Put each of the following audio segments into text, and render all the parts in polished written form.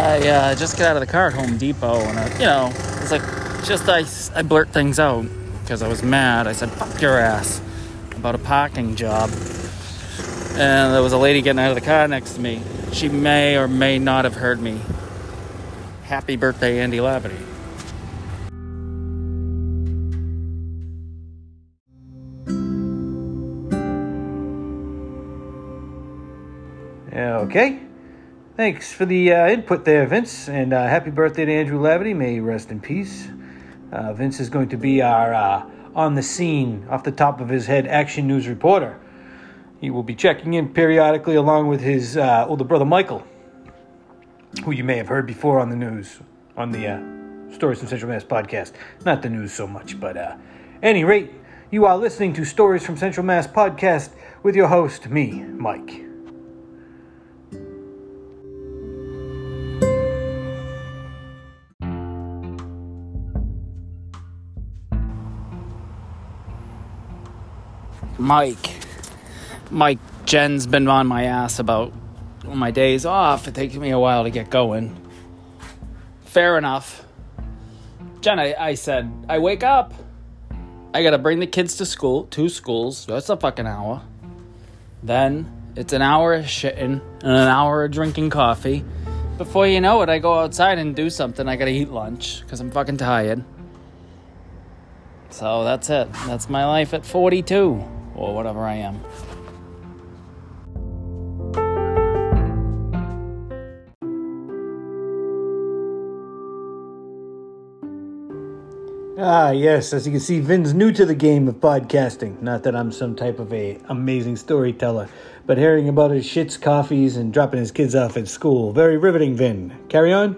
I just got out of the car at Home Depot, and I blurt things out because I was mad. I said, "Fuck your ass," about a parking job. And there was a lady getting out of the car next to me. She may or may not have heard me. Happy birthday, Andy Laverty. Okay. Thanks for the input there, Vince. And happy birthday to Andrew Laverty. May he rest in peace. Vince is going to be our on the scene, off the top of his head, action news reporter. He will be checking in periodically along with his older brother, Michael, who you may have heard before on the news, on the Stories from Central Mass podcast. Not the news so much, but any rate, you are listening to Stories from Central Mass podcast with your host, me, Mike. Mike, Jen's been on my ass about my days off. It takes me a while to get going. Fair enough. Jen, I said, I wake up. I gotta bring the kids to school, 2 schools. That's a fucking hour. Then it's an hour of shitting and an hour of drinking coffee. Before you know it, I go outside and do something. I gotta eat lunch because I'm fucking tired. So that's it. That's my life at 42 or whatever I am. Ah, yes, as you can see, Vin's new to the game of podcasting. Not that I'm some type of a amazing storyteller, but hearing about his shits, coffees, and dropping his kids off at school. Very riveting, Vin. Carry on.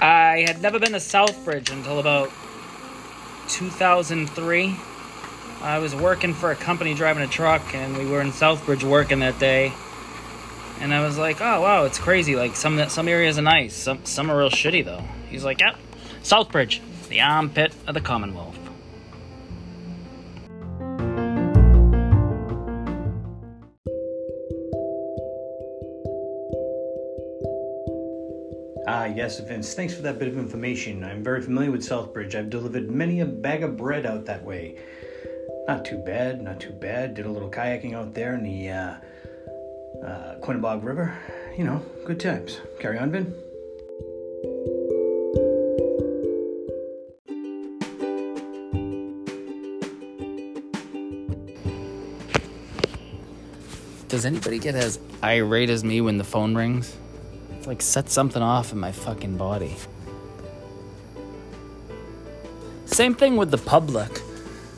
I had never been to Southbridge until about 2003. I was working for a company driving a truck, and we were in Southbridge working that day. And I was like, oh, wow, it's crazy. Like, some areas are nice. Some are real shitty, though. He's like, yep, Southbridge, the armpit of the Commonwealth. Yes, Vince, thanks for that bit of information. I'm very familiar with Southbridge. I've delivered many a bag of bread out that way. Not too bad. Did a little kayaking out there in the Quinebog River. You know, good times. Carry on, Vin. Does anybody get as irate as me when the phone rings? It's like set something off in my fucking body. Same thing with the public.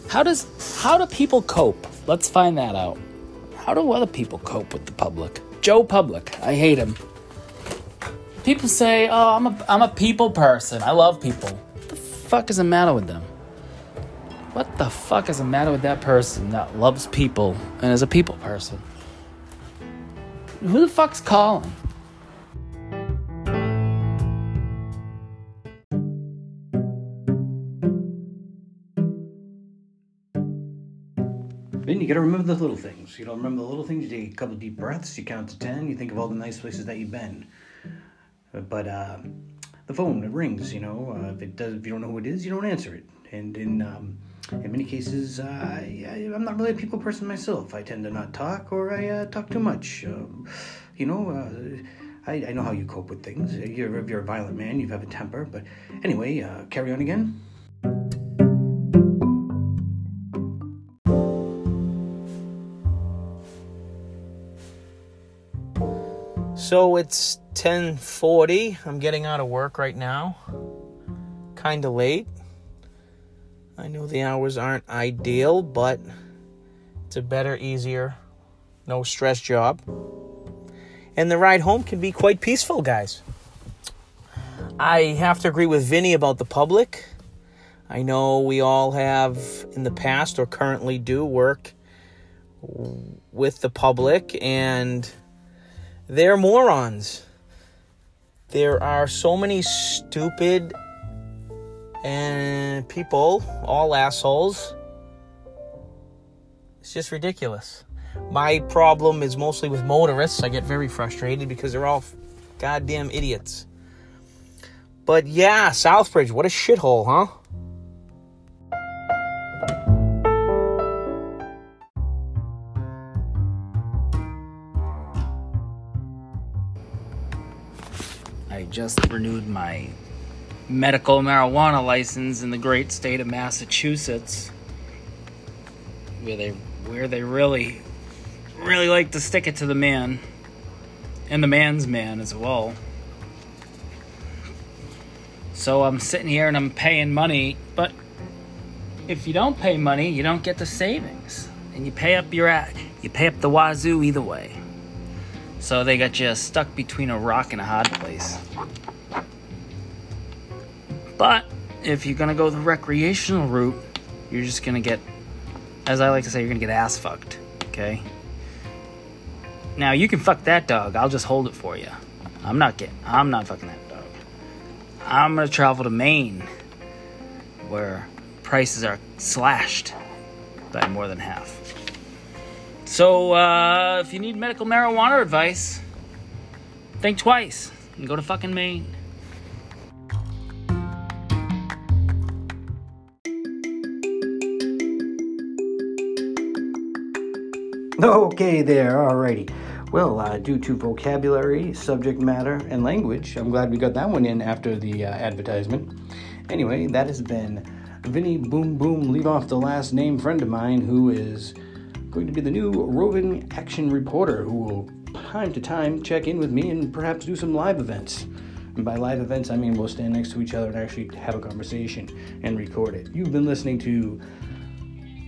How do people cope? Let's find that out. How do other people cope with the public? Joe Public, I hate him. People say, "Oh, I'm a people person. I love people." What the fuck is the matter with them? What the fuck is the matter with that person that loves people and is a people person? Who the fuck's calling? Then you got to remember the little things. You don't remember the little things, you take a couple deep breaths, you count to 10, you think of all the nice places that you've been. But the phone, it rings, you know. If you don't know who it is, you don't answer it. And in many cases, I'm not really a people person myself. I tend to not talk, or I talk too much. I know how you cope with things. If you're a violent man, you have a temper. But anyway, carry on again. So it's 10:40. I'm getting out of work right now. Kind of late. I know the hours aren't ideal, but it's a better, easier, no stress job. And the ride home can be quite peaceful, guys. I have to agree with Vinny about the public. I know we all have in the past or currently do work with the public, and they're morons. There are so many stupid and people, all assholes, It's just ridiculous. My problem is mostly with motorists. I get very frustrated because they're all goddamn idiots. But yeah, Southbridge, what a shithole, huh? I just renewed my medical marijuana license in the great state of Massachusetts, where they really like to stick it to the man, and the man's man as well. So I'm sitting here and I'm paying money, but if you don't pay money, you don't get the savings, and you pay up the wazoo either way. So they got you stuck between a rock and a hard place. But if you're gonna go the recreational route, you're just gonna get, as I like to say, you're gonna get ass fucked. Okay. Now you can fuck that dog. I'll just hold it for you. I'm not fucking that dog. I'm gonna travel to Maine, where prices are slashed by more than half. So if you need medical marijuana advice, think twice and go to fucking Maine. Okay there, alrighty. Well, due to vocabulary, subject matter, and language, I'm glad we got that one in after the advertisement. Anyway, that has been Vinnie Boom Boom, leave off the last name, friend of mine, who is going to be the new roving action reporter who will, time to time, check in with me and perhaps do some live events. And by live events, I mean we'll stand next to each other and actually have a conversation and record it. You've been listening to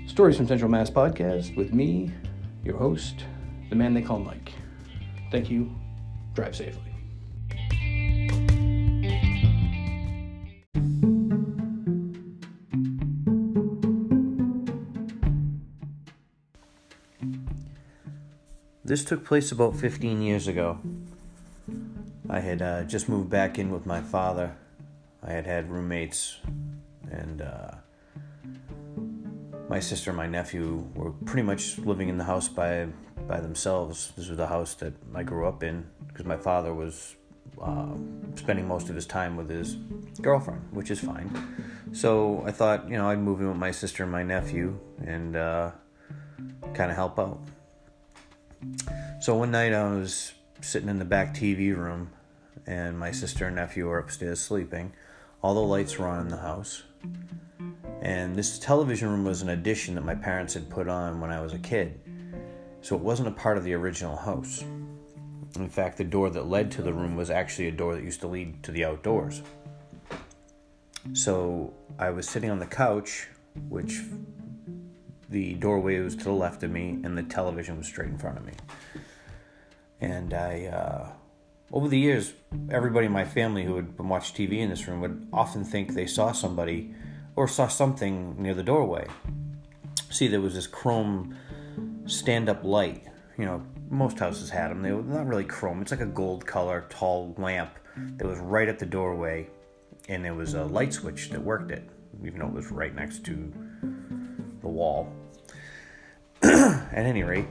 Stories from Central Mass podcast with me, your host, the man they call Mike. Thank you. Drive safely. This took place about 15 years ago. I had just moved back in with my father. I had roommates, and my sister and my nephew were pretty much living in the house by themselves. This was the house that I grew up in because my father was spending most of his time with his girlfriend, which is fine. So I thought, I'd move in with my sister and my nephew and kind of help out. So one night I was sitting in the back TV room and my sister and nephew were upstairs sleeping. All the lights were on in the house. And this television room was an addition that my parents had put on when I was a kid. So it wasn't a part of the original house. In fact, the door that led to the room was actually a door that used to lead to the outdoors. So I was sitting on the couch, which the doorway was to the left of me, and the television was straight in front of me. And I, over the years, everybody in my family who would watch TV in this room would often think they saw somebody or saw something near the doorway. See, there was this chrome stand-up light. Most houses had them. They were not really chrome. It's like a gold color, tall lamp that was right at the doorway, and there was a light switch that worked it, even though it was right next to the wall. At any rate,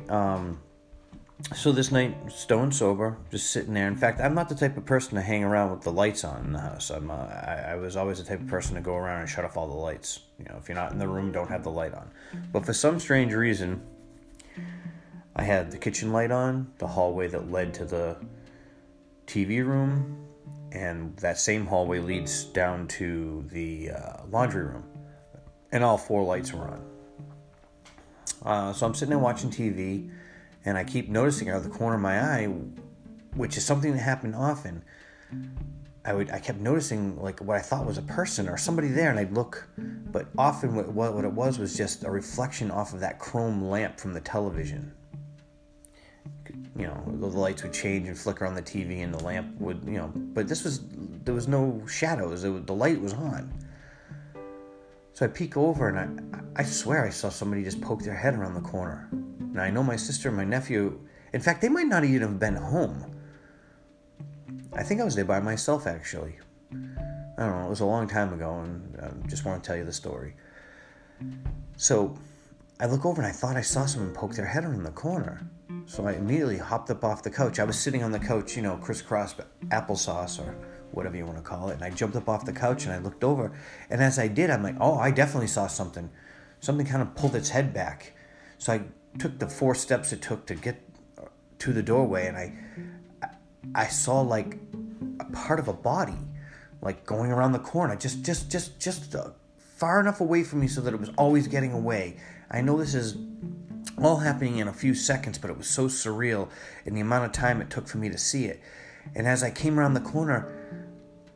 so this night, stone sober, just sitting there. In fact, I'm not the type of person to hang around with the lights on in the house. I was always the type of person to go around and shut off all the lights. If you're not in the room, don't have the light on. But for some strange reason, I had the kitchen light on, the hallway that led to the TV room, and that same hallway leads down to the laundry room. And all four lights were on. So I'm sitting there watching TV, and I keep noticing out of the corner of my eye, which is something that happened often. I kept noticing like what I thought was a person or somebody there, and I'd look, but often what it was just a reflection off of that chrome lamp from the television. The lights would change and flicker on the TV, and the lamp would, but there was no shadows. The light was on. So I peek over, and I swear I saw somebody just poke their head around the corner. Now, I know my sister and my nephew, in fact, they might not even have been home. I think I was there by myself, actually. I don't know, it was a long time ago, and I just want to tell you the story. So, I look over and I thought I saw someone poke their head around the corner. So I immediately hopped up off the couch. I was sitting on the couch, you know, crisscross applesauce or whatever you want to call it. And I jumped up off the couch and I looked over. And as I did, I'm like, oh, I definitely saw something. Something kind of pulled its head back. So I took the 4 steps it took to get to the doorway. And I saw like a part of a body, like going around the corner, just far enough away from me so that it was always getting away. I know this is all happening in a few seconds, but it was so surreal in the amount of time it took for me to see it. And as I came around the corner,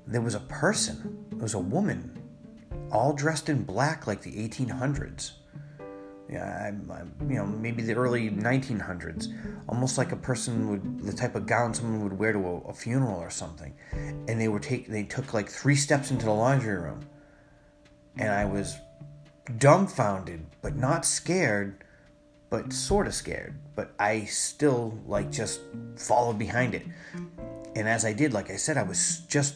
there was a person. It was a woman, all dressed in black like the 1800s. Yeah, you know, maybe the early 1900s, almost like a person would, the type of gown someone would wear to a funeral or something. And they took like 3 steps into the laundry room, and I was dumbfounded, but not scared, but sort of scared. But I still like just followed behind it, and as I did, like I said, I was just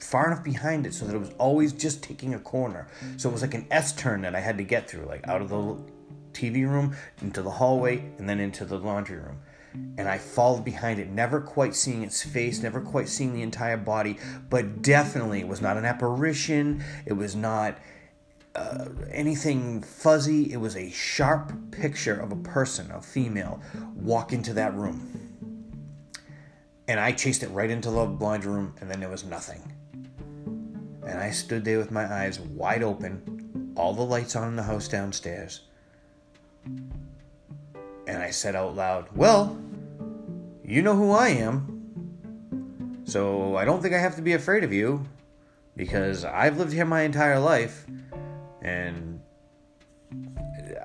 far enough behind it so that it was always just taking a corner. So it was like an S-turn that I had to get through, like out of the TV room, into the hallway, and then into the laundry room. And I followed behind it, never quite seeing its face, never quite seeing the entire body, but definitely it was not an apparition. It was not anything fuzzy. It was a sharp picture of a person, a female, walk into that room. And I chased it right into the laundry room, and then there was nothing. And I stood there with my eyes wide open, all the lights on in the house downstairs. And I said out loud, well, you know who I am. So I don't think I have to be afraid of you, because I've lived here my entire life. And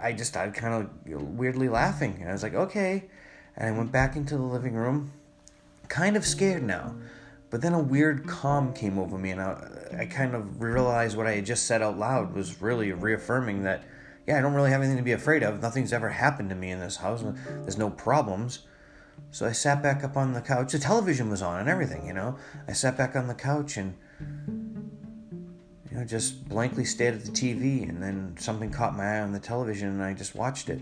I just started kind of weirdly laughing. And I was like, okay. And I went back into the living room, kind of scared now. But then a weird calm came over me, and I kind of realized what I had just said out loud was really reaffirming that, yeah, I don't really have anything to be afraid of. Nothing's ever happened to me in this house. There's no problems. So I sat back up on the couch. The television was on and everything, you know. I sat back on the couch and, you know, just blankly stared at the TV, and then something caught my eye on the television, and I just watched it.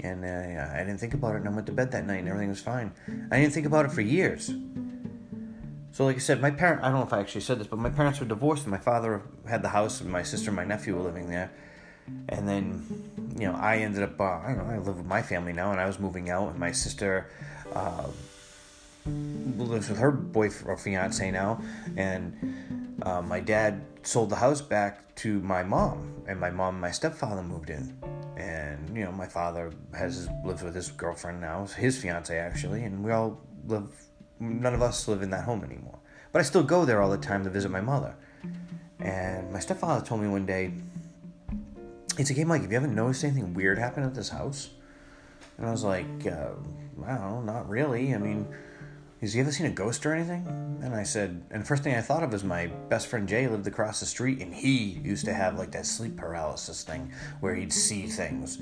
And I didn't think about it, and I went to bed that night, and everything was fine. I didn't think about it for years. So like I said, my parents, I don't know if I actually said this, but my parents were divorced, and my father had the house, and my sister and my nephew were living there. And then, you know, I ended up, I live with my family now, and I was moving out, and my sister lives with her boyfriend or fiance now, and my dad sold the house back to my mom, and my mom and my stepfather moved in. And, you know, my father lives with his girlfriend now, his fiance actually, and we all live, none of us live in that home anymore. But I still go there all the time to visit my mother. And my stepfather told me one day, he's like, hey, Mike, have you ever noticed anything weird happen at this house? And I was like, I don't know, not really. I mean, has he ever seen a ghost or anything? And I said, and the first thing I thought of was my best friend Jay lived across the street, and he used to have like that sleep paralysis thing where he'd see things.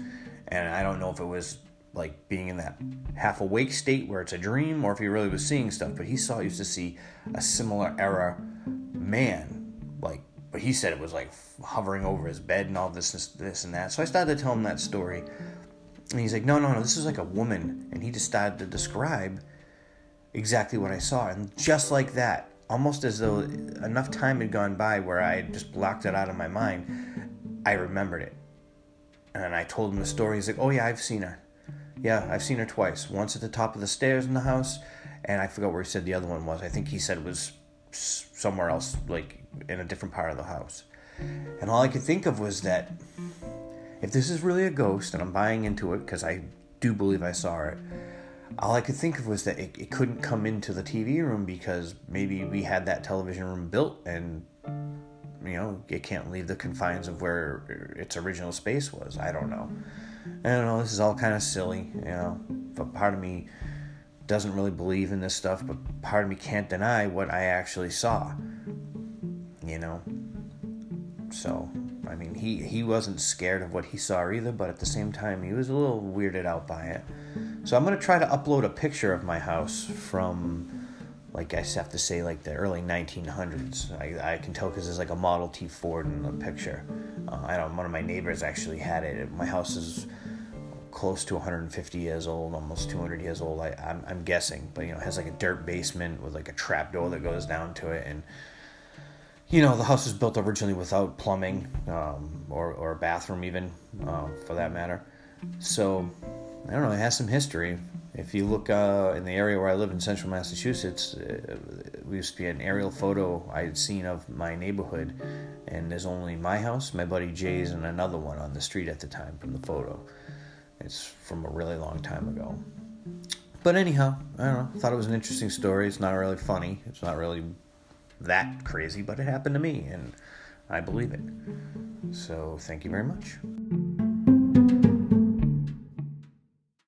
And I don't know if it was like being in that half awake state where it's a dream or if he really was seeing stuff, but he used to see a similar era man, like, but he said it was like hovering over his bed and all this and that. So I started to tell him that story, and he's like, no, this is like a woman. And he just started to describe exactly what I saw. And just like that, almost as though enough time had gone by where I had just blocked it out of my mind, I remembered it. And I told him the story. He's like, oh yeah, I've seen her. Yeah, I've seen her twice. Once at the top of the stairs in the house, and I forgot where he said the other one was. I think he said it was somewhere else, like in a different part of the house. And all I could think of was that if this is really a ghost, and I'm buying into it because I do believe I saw it, all I could think of was that it couldn't come into the TV room because maybe we had that television room built, and, you know, it can't leave the confines of where its original space was. I don't know, this is all kind of silly, you know, but part of me doesn't really believe in this stuff, but part of me can't deny what I actually saw, you know. So, I mean, he wasn't scared of what he saw either, but at the same time, he was a little weirded out by it. So I'm going to try to upload a picture of my house from like I have to say, like the early 1900s. I can tell because there's like a Model T Ford in the picture. One of my neighbors actually had it. My house is close to 150 years old, almost 200 years old. I'm guessing, but it has like a dirt basement with like a trap door that goes down to it, and the house was built originally without plumbing or a bathroom even, for that matter. So I don't know. It has some history. If you look in the area where I live in central Massachusetts, we used to be an aerial photo I had seen of my neighborhood, and there's only my house, my buddy Jay's, and another one on the street at the time from the photo. It's from a really long time ago. But anyhow, I don't know. I thought it was an interesting story. It's not really funny. It's not really that crazy, but it happened to me, and I believe it. So thank you very much.